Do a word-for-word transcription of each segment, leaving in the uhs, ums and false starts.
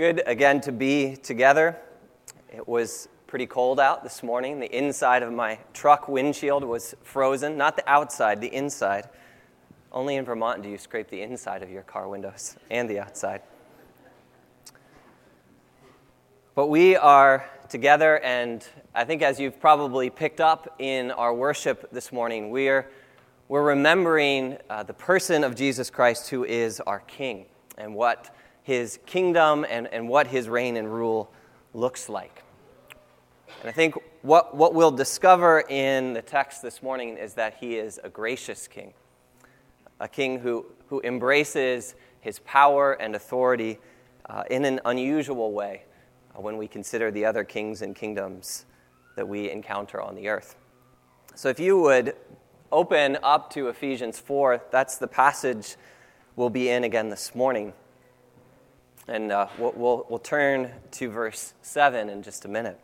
Good again to be together. It was pretty cold out this morning. The inside of my truck windshield was frozen. Not the outside, the inside. Only in Vermont do you scrape the inside of your car windows and the outside. But we are together, and I think as you've probably picked up in our worship this morning, we're we're remembering uh, the person of Jesus Christ, who is our King, and what his kingdom and, and what his reign and rule looks like. And I think what, what we'll discover in the text this morning is that he is a gracious king, a king who, who embraces his power and authority uh, in an unusual way uh, when we consider the other kings and kingdoms that we encounter on the earth. So if you would open up to Ephesians four, that's the passage we'll be in again this morning. And uh, we'll, we'll, we'll turn to verse seven in just a minute.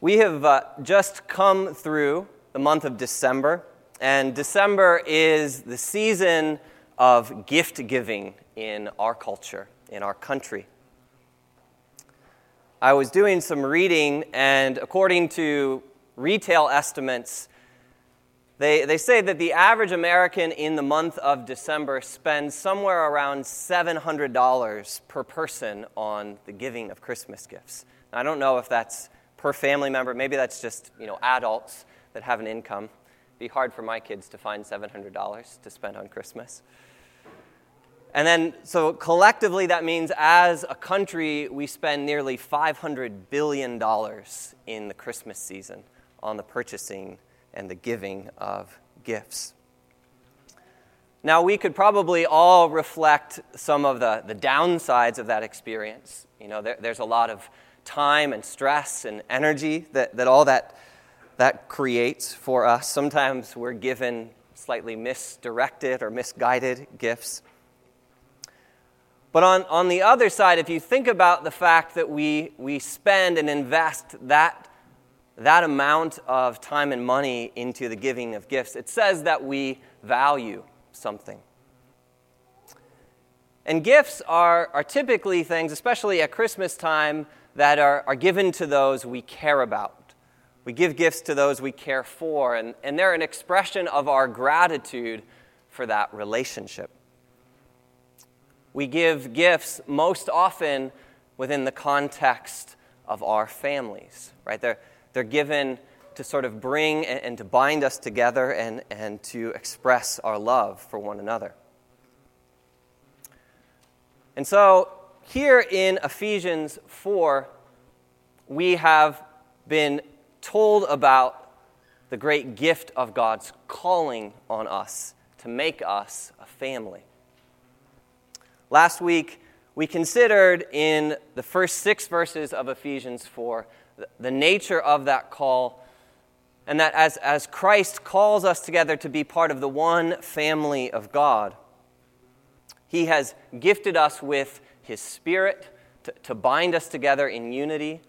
We have uh, just come through the month of December, and December is the season of gift-giving in our culture, in our country. I was doing some reading, and according to retail estimates, they they say that the average American in the month of December spends somewhere around seven hundred dollars per person on the giving of Christmas gifts. Now, I don't know if that's per family member. Maybe that's just, you know, adults that have an income. It'd be hard for my kids to find seven hundred dollars to spend on Christmas. And then, so collectively, that means as a country, we spend nearly five hundred billion dollars in the Christmas season on the purchasing and the giving of gifts. Now, we could probably all reflect some of the, the downsides of that experience. You know, there, there's a lot of time and stress and energy that, that all that that creates for us. Sometimes we're given slightly misdirected or misguided gifts. But on, on the other side, if you think about the fact that we we spend and invest that that amount of time and money into the giving of gifts, it says that we value something. And gifts are, are typically things, especially at Christmas time, that are, are given to those we care about. We give gifts to those we care for, and, and they're an expression of our gratitude for that relationship. We give gifts most often within the context of our families, right? They're, they're given to sort of bring and, and to bind us together and, and to express our love for one another. And so, here in Ephesians four, we have been told about the great gift of God's calling on us to make us a family. Last week, we considered in the first six verses of Ephesians four the nature of that call, and that as, as Christ calls us together to be part of the one family of God, he has gifted us with his Spirit to, to bind us together in unity.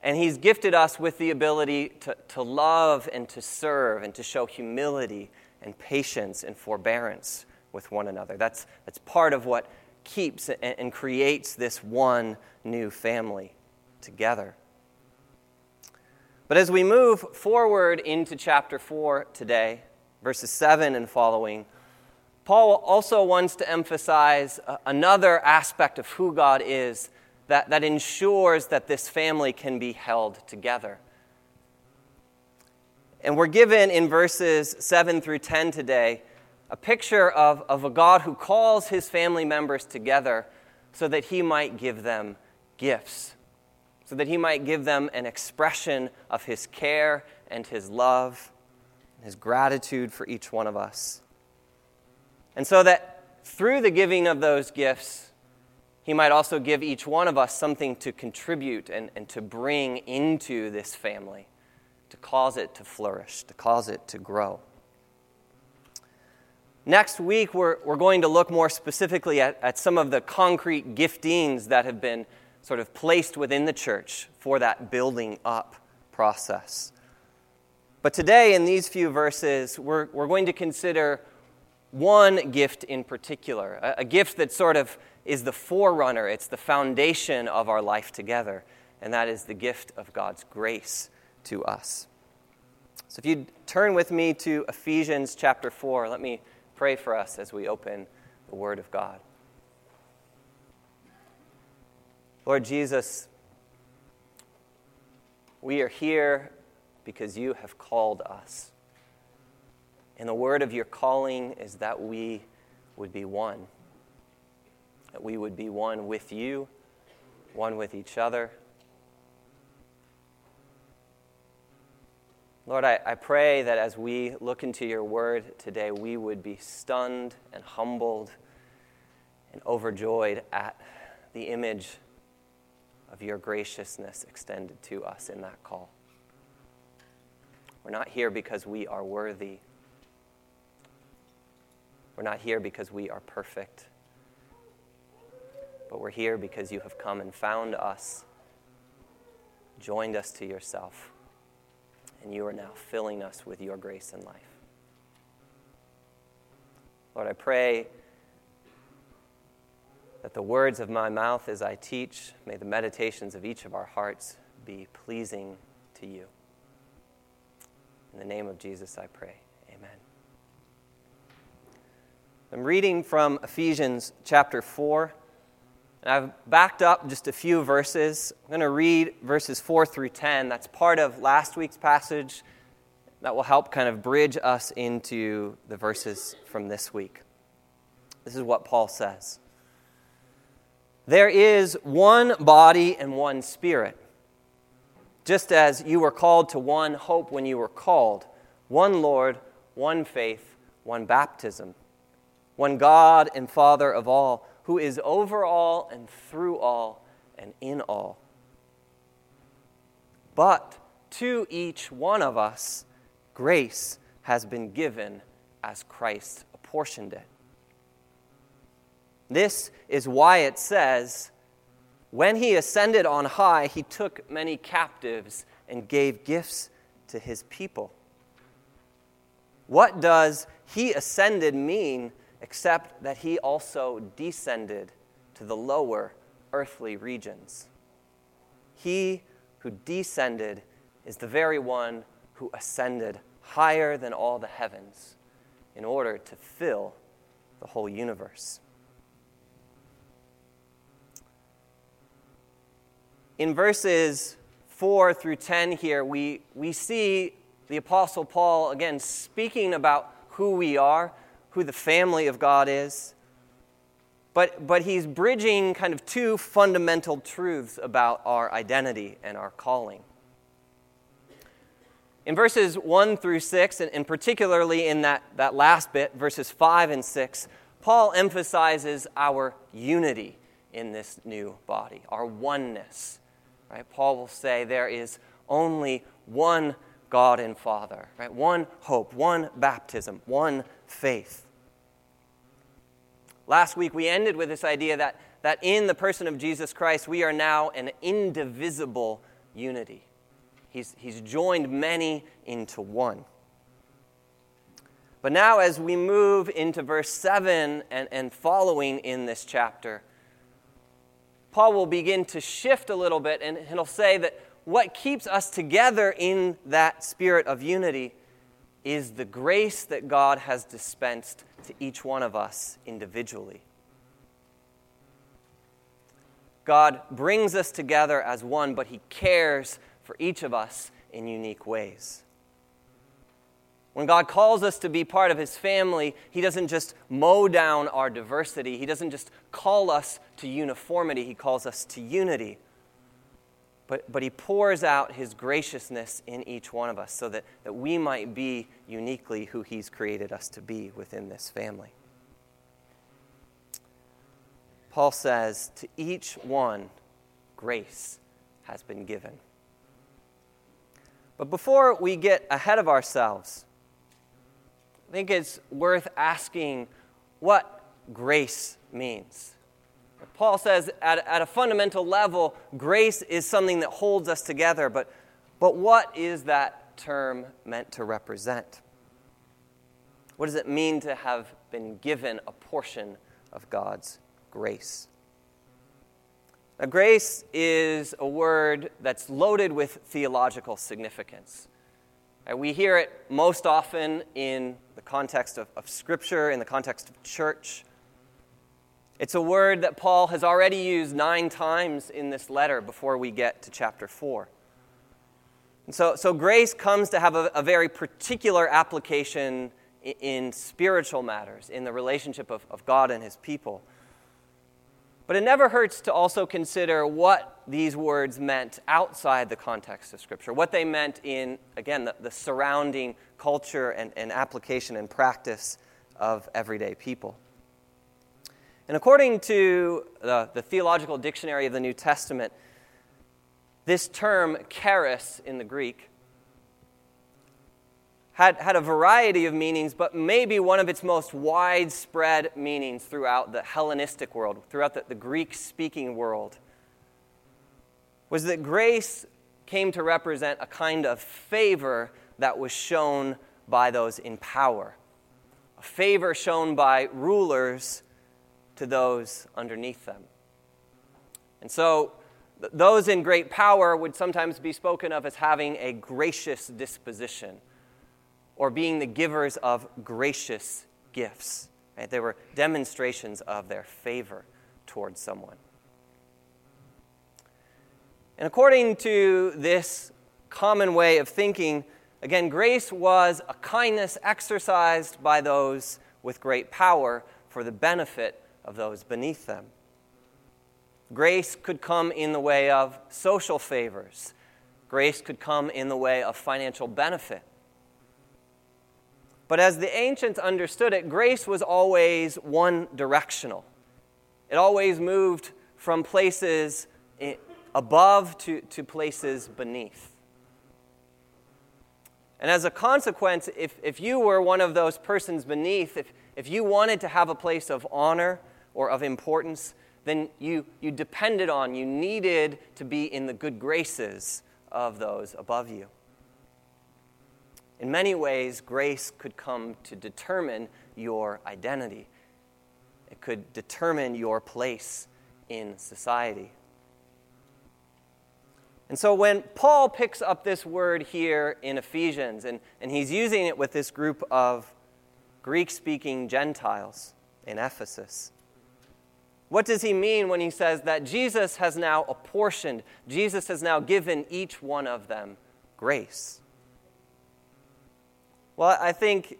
And he's gifted us with the ability to, to love and to serve and to show humility and patience and forbearance with one another. That's, that's part of what keeps and, and creates this one new family together. But as we move forward into chapter four today, verses seven and following, Paul also wants to emphasize another aspect of who God is that, that ensures that this family can be held together. And we're given in verses seven through ten today a picture of, of a God who calls his family members together so that he might give them gifts, so that he might give them an expression of his care and his love, and his gratitude for each one of us. And so that through the giving of those gifts, he might also give each one of us something to contribute and, and to bring into this family, to cause it to flourish, to cause it to grow. Next week, we're, we're going to look more specifically at, at some of the concrete giftings that have been sort of placed within the church for that building up process. But today, in these few verses, we're, we're going to consider one gift in particular, a, a gift that sort of is the forerunner, it's the foundation of our life together, and that is the gift of God's grace to us. So if you'd turn with me to Ephesians chapter four, let me pray for us as we open the Word of God. Lord Jesus, we are here because you have called us. And the word of your calling is that we would be one. That we would be one with you, one with each other. Lord, I, I pray that as we look into your word today, we would be stunned and humbled and overjoyed at the image of your graciousness extended to us in that call. We're not here because we are worthy. We're not here because we are perfect. But we're here because you have come and found us, joined us to yourself, and you are now filling us with your grace and life. Lord, I pray that the words of my mouth as I teach, may the meditations of each of our hearts be pleasing to you. In the name of Jesus, I pray. Amen. I'm reading from Ephesians chapter four, and I've backed up just a few verses. I'm going to read verses four through ten. That's part of last week's passage that will help kind of bridge us into the verses from this week. This is what Paul says. There is one body and one spirit, just as you were called to one hope when you were called, one Lord, one faith, one baptism, one God and Father of all, who is over all and through all and in all. But to each one of us, grace has been given as Christ apportioned it. This is why it says, when he ascended on high, he took many captives and gave gifts to his people. What does he ascended mean except that he also descended to the lower earthly regions? He who descended is the very one who ascended higher than all the heavens in order to fill the whole universe. In verses four through ten here, we, we see the Apostle Paul, again, speaking about who we are, who the family of God is. But, but he's bridging kind of two fundamental truths about our identity and our calling. In verses one through six, and, and particularly in that, that last bit, verses five and six, Paul emphasizes our unity in this new body, our oneness. Right? Paul will say there is only one God and Father, right? One hope, one baptism, one faith. Last week we ended with this idea that, that in the person of Jesus Christ we are now an indivisible unity. He's, he's joined many into one. But now as we move into verse seven and, and following in this chapter, Paul will begin to shift a little bit, and he'll say that what keeps us together in that spirit of unity is the grace that God has dispensed to each one of us individually. God brings us together as one, but he cares for each of us in unique ways. When God calls us to be part of his family, he doesn't just mow down our diversity. He doesn't just call us to uniformity. He calls us to unity. But, but he pours out his graciousness in each one of us so that, that we might be uniquely who he's created us to be within this family. Paul says, to each one, grace has been given. But before we get ahead of ourselves, I think it's worth asking what grace means. Paul says at, at a fundamental level, grace is something that holds us together, but, but what is that term meant to represent? What does it mean to have been given a portion of God's grace? Now, grace is a word that's loaded with theological significance. Uh, we hear it most often in the context of, of Scripture, in the context of church. It's a word that Paul has already used nine times in this letter before we get to chapter four. And so, so grace comes to have a, a very particular application in, in spiritual matters, in the relationship of, of God and his people. But it never hurts to also consider what these words meant outside the context of Scripture, what they meant in, again, the, the surrounding culture and, and application and practice of everyday people. And according to the, the Theological Dictionary of the New Testament, this term, charis in the Greek, had, had a variety of meanings, but maybe one of its most widespread meanings throughout the Hellenistic world, throughout the, the Greek-speaking world, was that grace came to represent a kind of favor that was shown by those in power, a favor shown by rulers to those underneath them. And so th- those in great power would sometimes be spoken of as having a gracious disposition, or being the givers of gracious gifts. Right? They were demonstrations of their favor towards someone. And according to this common way of thinking, again, grace was a kindness exercised by those with great power for the benefit of those beneath them. Grace could come in the way of social favors. Grace could come in the way of financial benefit. But as the ancients understood it, grace was always one-directional. It always moved from places above to, to places beneath. And as a consequence, if, if you were one of those persons beneath, if, if you wanted to have a place of honor or of importance, then you, you depended on, you needed to be in the good graces of those above you. In many ways, grace could come to determine your identity. It could determine your place in society. And so when Paul picks up this word here in Ephesians, and, and he's using it with this group of Greek-speaking Gentiles in Ephesus, what does he mean when he says that Jesus has now apportioned, Jesus has now given each one of them grace? Well, I think,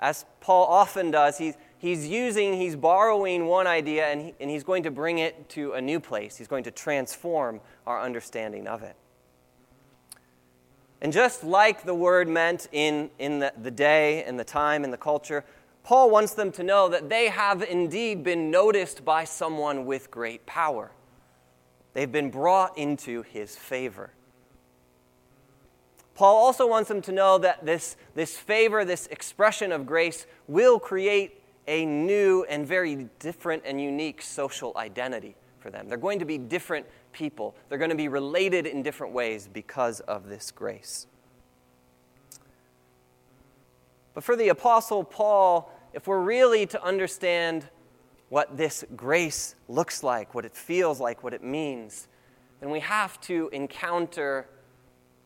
as Paul often does, he's, he's using, he's borrowing one idea, and, he, and he's going to bring it to a new place. He's going to transform our understanding of it. And just like the word meant in, in the, the day and the time and the culture, Paul wants them to know that they have indeed been noticed by someone with great power. They've been brought into his favor. Paul also wants them to know that this, this favor, this expression of grace, will create a new and very different and unique social identity for them. They're going to be different people. They're going to be related in different ways because of this grace. But for the Apostle Paul, if we're really to understand what this grace looks like, what it feels like, what it means, then we have to encounter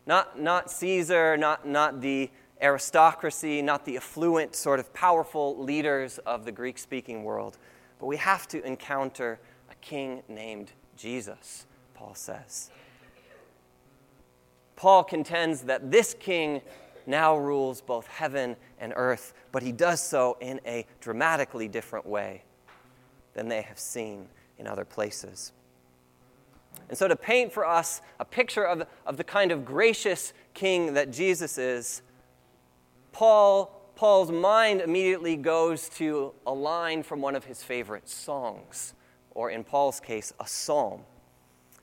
Not not Caesar, not, not the aristocracy, not the affluent sort of powerful leaders of the Greek-speaking world. But we have to encounter a king named Jesus, Paul says. Paul contends that this king now rules both heaven and earth, but he does so in a dramatically different way than they have seen in other places. And so to paint for us a picture of, of the kind of gracious king that Jesus is, Paul Paul's mind immediately goes to a line from one of his favorite songs, or in Paul's case, a psalm.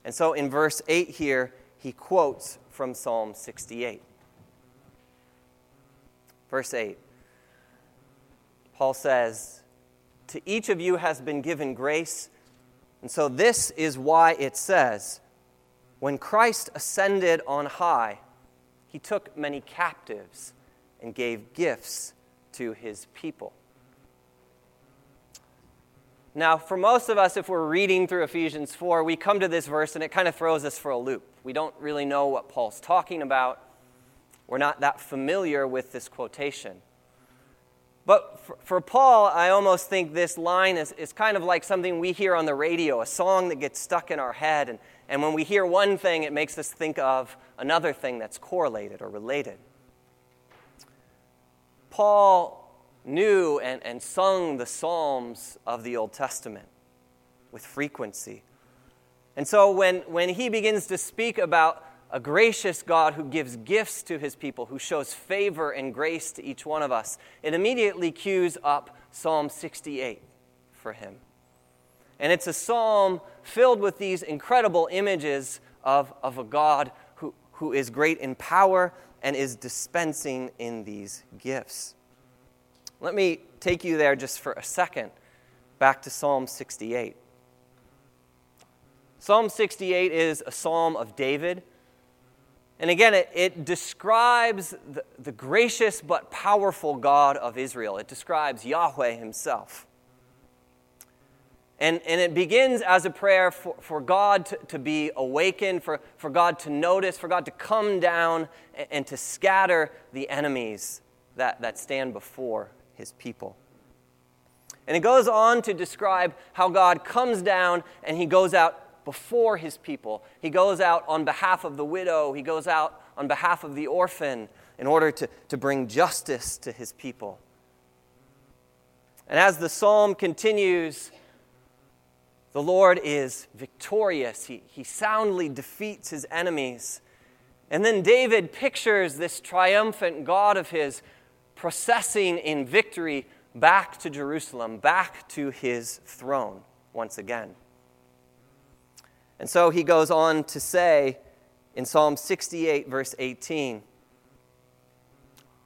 And so in verse eight here, he quotes from Psalm sixty-eight. Verse eight, Paul says, "To each of you has been given grace, and so this is why it says, 'When Christ ascended on high, he took many captives and gave gifts to his people.'" Now, for most of us, if we're reading through Ephesians four, we come to this verse and it kind of throws us for a loop. We don't really know what Paul's talking about. We're not that familiar with this quotation. But for, for Paul, I almost think this line is, is kind of like something we hear on the radio, a song that gets stuck in our head. And, and when we hear one thing, it makes us think of another thing that's correlated or related. Paul knew and, and sung the Psalms of the Old Testament with frequency. And so when, when he begins to speak about a gracious God who gives gifts to his people, who shows favor and grace to each one of us, it immediately cues up Psalm sixty-eight for him. And it's a psalm filled with these incredible images of, of a God who, who is great in power and is dispensing in these gifts. Let me take you there just for a second, back to Psalm sixty-eight. Psalm sixty-eight is a psalm of David. And again, it, it describes the, the gracious but powerful God of Israel. It describes Yahweh himself. And, and it begins as a prayer for, for God to, to be awakened, for, for God to notice, for God to come down and, and to scatter the enemies that, that stand before his people. And it goes on to describe how God comes down and he goes out before his people. He goes out on behalf of the widow. He goes out on behalf of the orphan in order to, to bring justice to his people. And as the psalm continues, the Lord is victorious. He, he soundly defeats his enemies. And then David pictures this triumphant God of his processing in victory back to Jerusalem, back to his throne once again. And so he goes on to say in Psalm sixty-eight, verse eighteen,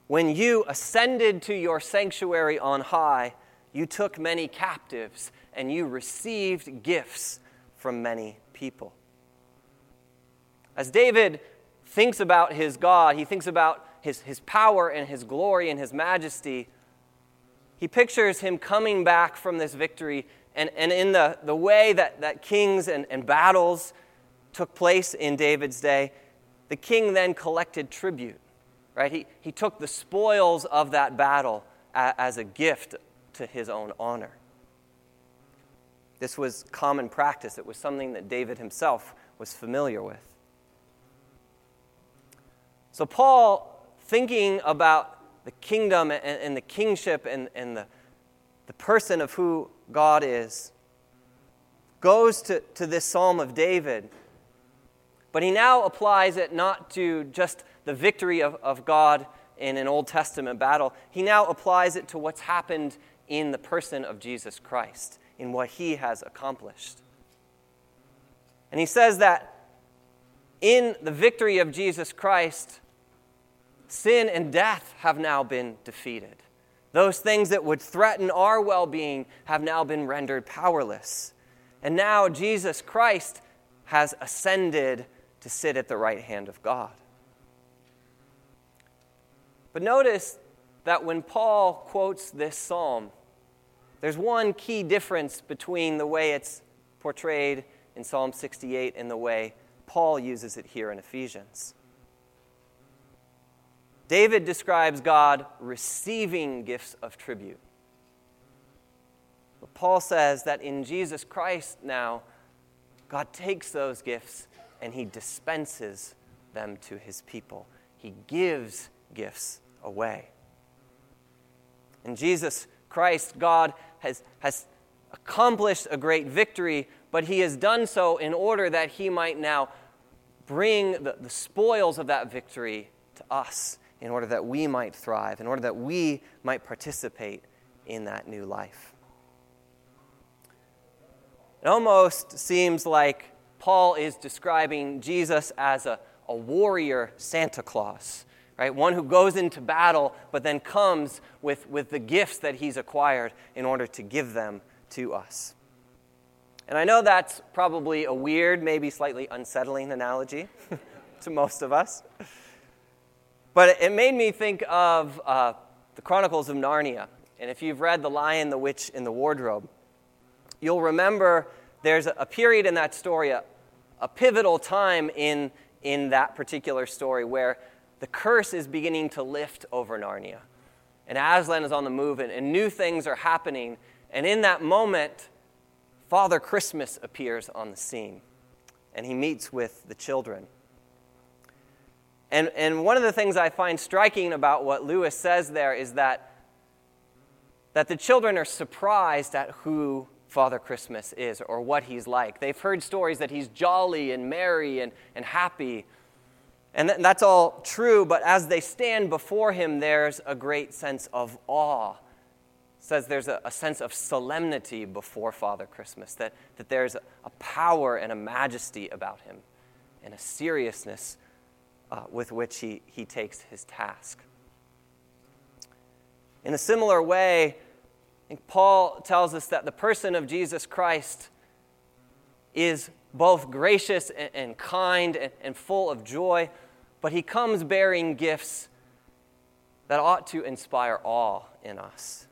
"When you ascended to your sanctuary on high, you took many captives, and you received gifts from many people." As David thinks about his God, he thinks about his, his power and his glory and his majesty, he pictures him coming back from this victory. And, and in the, the way that, that kings and, and battles took place in David's day, the king then collected tribute, right? He, he took the spoils of that battle a, as a gift to his own honor. This was common practice. It was something that David himself was familiar with. So Paul, thinking about the kingdom and, and the kingship and, and the, the person of who God is, goes to, to this Psalm of David, but he now applies it not to just the victory of, of God in an Old Testament battle. He now applies it to what's happened in the person of Jesus Christ, in what he has accomplished. And he says that in the victory of Jesus Christ, sin and death have now been defeated. Those things that would threaten our well-being have now been rendered powerless. And now Jesus Christ has ascended to sit at the right hand of God. But notice that when Paul quotes this psalm, there's one key difference between the way it's portrayed in Psalm sixty-eight and the way Paul uses it here in Ephesians. David describes God receiving gifts of tribute. But Paul says that in Jesus Christ now, God takes those gifts and he dispenses them to his people. He gives gifts away. In Jesus Christ, God has, has accomplished a great victory, but he has done so in order that he might now bring the, the spoils of that victory to us, in order that we might thrive, in order that we might participate in that new life. It almost seems like Paul is describing Jesus as a, a warrior Santa Claus, right? One who goes into battle, but then comes with, with the gifts that he's acquired in order to give them to us. And I know that's probably a weird, maybe slightly unsettling analogy to most of us. But it made me think of uh, the Chronicles of Narnia. And if you've read The Lion, the Witch, and the Wardrobe, You'll remember there's a period in that story, a, a pivotal time in, in that particular story where the curse is beginning to lift over Narnia. And Aslan is on the move, and, and new things are happening. And in that moment, Father Christmas appears on the scene, and he meets with the children. And, and one of the things I find striking about what Lewis says there is that, that the children are surprised at who Father Christmas is or what he's like. They've heard stories that he's jolly and merry and, and happy. And th- that's all true, but as they stand before him, there's a great sense of awe. It says there's a, a sense of solemnity before Father Christmas, that, that there's a, a power and a majesty about him and a seriousness Uh, with which he, he takes his task. In a similar way, I think Paul tells us that the person of Jesus Christ is both gracious and, and kind and, and full of joy, but he comes bearing gifts that ought to inspire awe in us,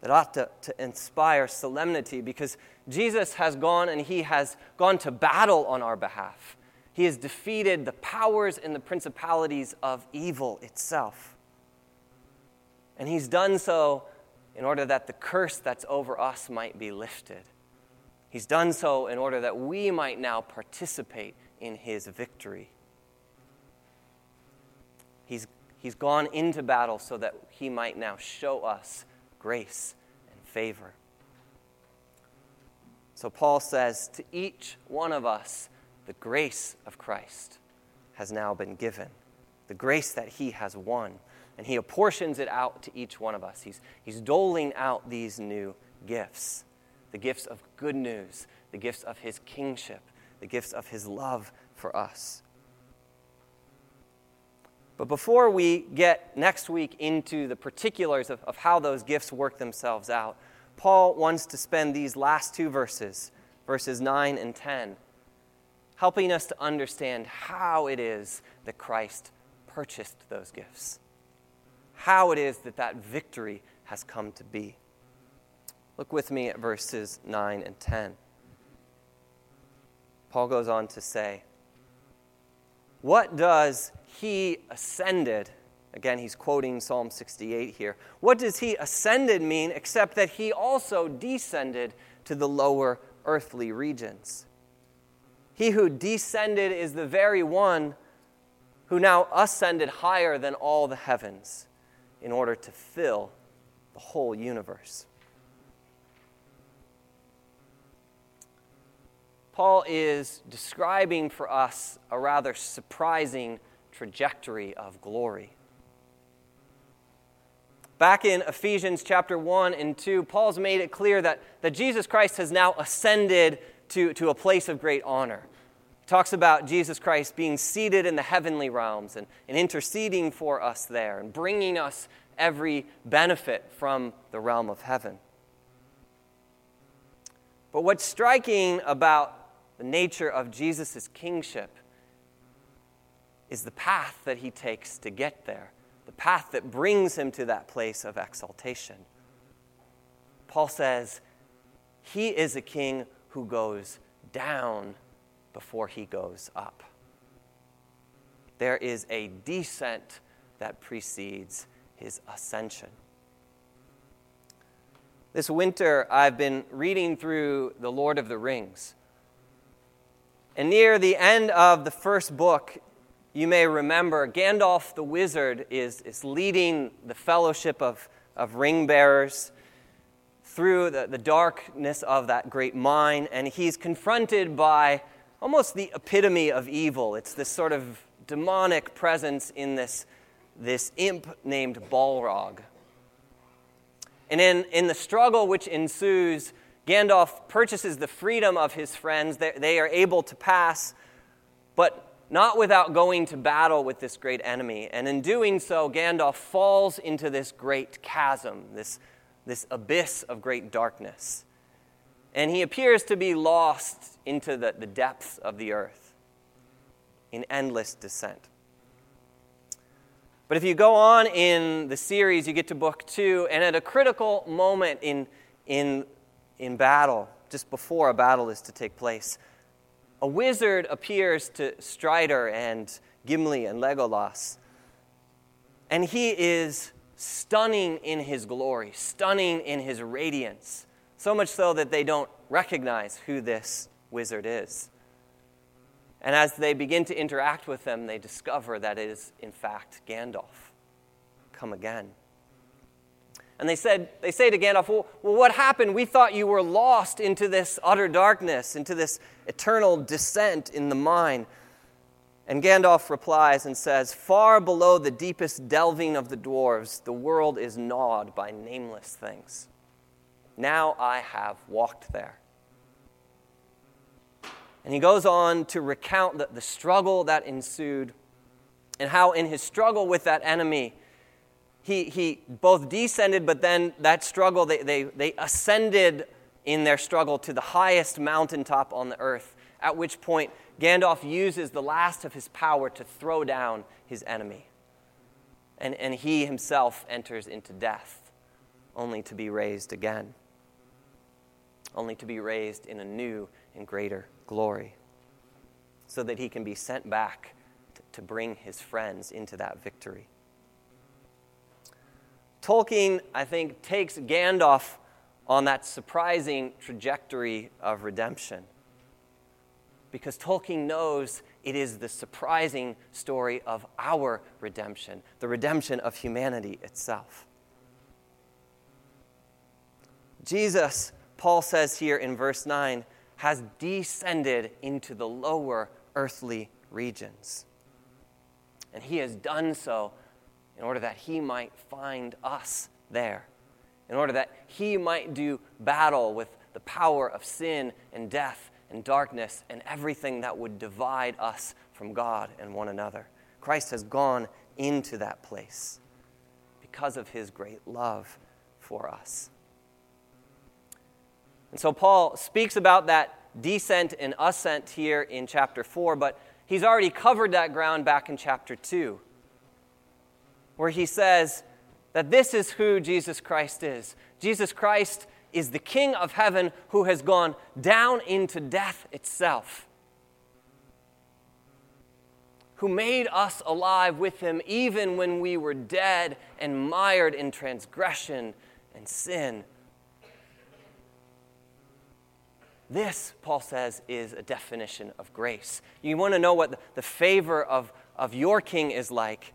that ought to, to inspire solemnity, because Jesus has gone and he has gone to battle on our behalf. He has defeated the powers and the principalities of evil itself. And he's done so in order that the curse that's over us might be lifted. He's done so in order that we might now participate in his victory. He's, he's gone into battle so that he might now show us grace and favor. So Paul says, to each one of us, the grace of Christ has now been given, the grace that he has won, and he apportions it out to each one of us. He's, he's doling out these new gifts, the gifts of good news, the gifts of his kingship, the gifts of his love for us. But before we get next week into the particulars of, of how those gifts work themselves out, Paul wants to spend these last two verses, verses nine and ten, helping us to understand how it is that Christ purchased those gifts, how it is that that victory has come to be. Look with me at verses nine and ten. Paul goes on to say, what does he ascended, again he's quoting Psalm sixty-eight here, what does he ascended mean except that he also descended to the lower earthly regions? He who descended is the very one who now ascended higher than all the heavens in order to fill the whole universe. Paul is describing for us a rather surprising trajectory of glory. Back in Ephesians chapter one and two, Paul's made it clear that, that Jesus Christ has now ascended to, to a place of great honor. Talks about Jesus Christ being seated in the heavenly realms and, and interceding for us there and bringing us every benefit from the realm of heaven. But what's striking about the nature of Jesus' kingship is the path that he takes to get there, the path that brings him to that place of exaltation. Paul says, he is a king who goes down before he goes up. There is a descent that precedes his ascension. This winter, I've been reading through The Lord of the Rings. And near the end of the first book, you may remember Gandalf the Wizard is, is leading the fellowship of, of ring bearers through the, the darkness of that great mine, and he's confronted by almost the epitome of evil. It's this sort of demonic presence in this, this imp named Balrog. And in, in the struggle which ensues, Gandalf purchases the freedom of his friends. They, they are able to pass, but not without going to battle with this great enemy. And in doing so, Gandalf falls into this great chasm, this this abyss of great darkness. And he appears to be lost into the, the depths of the earth in endless descent. But if you go on in the series, you get to book two, and at a critical moment in, in, in battle, just before a battle is to take place, a wizard appears to Strider and Gimli and Legolas, and he is stunning in his glory, stunning in his radiance, so much so that they don't recognize who this wizard is. And as they begin to interact with them, they discover that it is, in fact, Gandalf, come again. And they said, they say to Gandalf, well, well, what happened? We thought you were lost into this utter darkness, into this eternal descent in the mine. And Gandalf replies and says, far below the deepest delving of the dwarves, the world is gnawed by nameless things. Now I have walked there. And he goes on to recount the, the struggle that ensued and how in his struggle with that enemy, he he both descended, but then that struggle, they, they, they ascended in their struggle to the highest mountaintop on the earth, at which point Gandalf uses the last of his power to throw down his enemy. And, and he himself enters into death, only to be raised again, only to be raised in a new and greater glory, so that he can be sent back to, to bring his friends into that victory. Tolkien, I think, takes Gandalf on that surprising trajectory of redemption, because Tolkien knows it is the surprising story of our redemption, the redemption of humanity itself. Jesus, Paul says here in verse nine, has descended into the lower earthly regions. And he has done so in order that he might find us there, in order that he might do battle with the power of sin and death and darkness and everything that would divide us from God and one another. Christ has gone into that place because of his great love for us. And so Paul speaks about that descent and ascent here in chapter four, but he's already covered that ground back in chapter two, where he says that this is who Jesus Christ is. Jesus Christ is the King of heaven who has gone down into death itself, who made us alive with him even when we were dead and mired in transgression and sin. This, Paul says, is a definition of grace. You want to know what the favor of, of your king is like?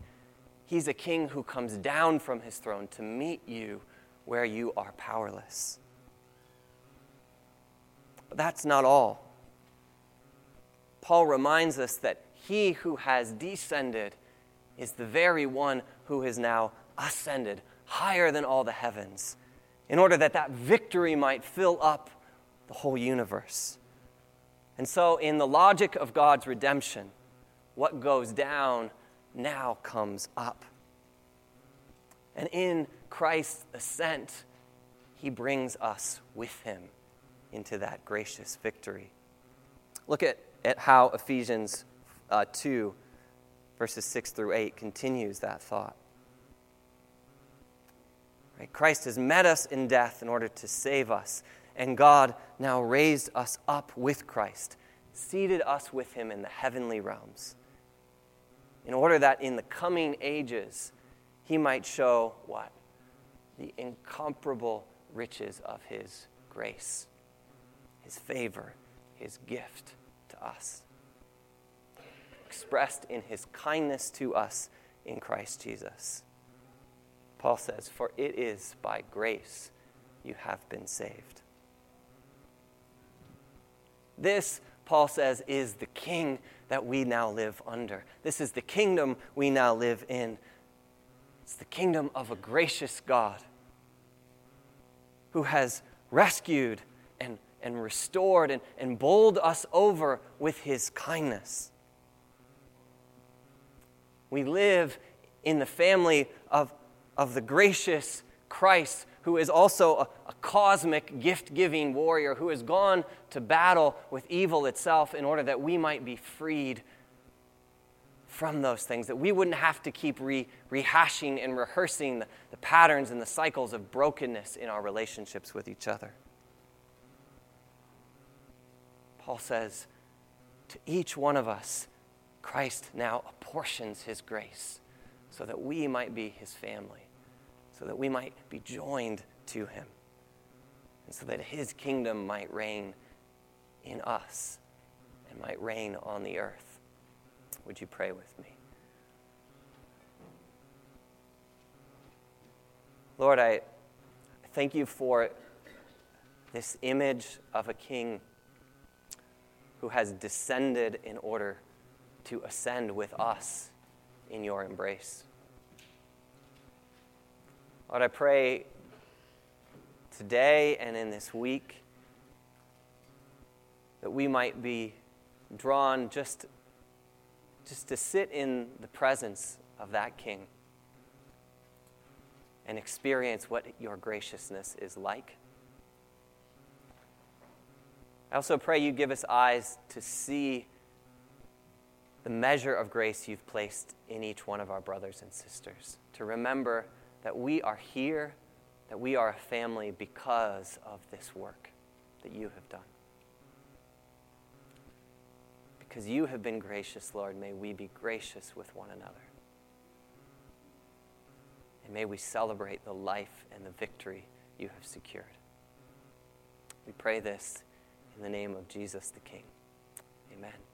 He's a king who comes down from his throne to meet you where you are powerless. But that's not all. Paul reminds us that he who has descended is the very one who has now ascended higher than all the heavens, in order that that victory might fill up the whole universe. And so in the logic of God's redemption, what goes down now comes up. And in Christ's ascent, he brings us with him into that gracious victory. Look at, at how Ephesians uh, two, verses six through eight, continues that thought. Right? Christ has met us in death in order to save us. And God now raised us up with Christ, seated us with him in the heavenly realms, in order that in the coming ages he might show what? The incomparable riches of his grace, his favor, his gift to us, expressed in his kindness to us in Christ Jesus. Paul says, "For it is by grace you have been saved." This, Paul says, is the king that we now live under. This is the kingdom we now live in. It's the kingdom of a gracious God who has rescued and, and restored and, and bowled us over with his kindness. We live in the family of, of the gracious Christ, who is also a, a cosmic gift-giving warrior who has gone to battle with evil itself in order that we might be freed from those things, that we wouldn't have to keep re- rehashing and rehearsing the, the patterns and the cycles of brokenness in our relationships with each other. Paul says, to each one of us, Christ now apportions his grace so that we might be his family, so that we might be joined to him, and so that his kingdom might reign in us and might reign on the earth. Would you pray with me? Lord, I thank you for this image of a king who has descended in order to ascend with us in your embrace. Lord, I pray today and in this week that we might be drawn just, just to sit in the presence of that King and experience what your graciousness is like. I also pray you give us eyes to see the measure of grace you've placed in each one of our brothers and sisters, to remember that we are here, that we are a family because of this work that you have done. Because you have been gracious, Lord, may we be gracious with one another. And may we celebrate the life and the victory you have secured. We pray this in the name of Jesus the King. Amen.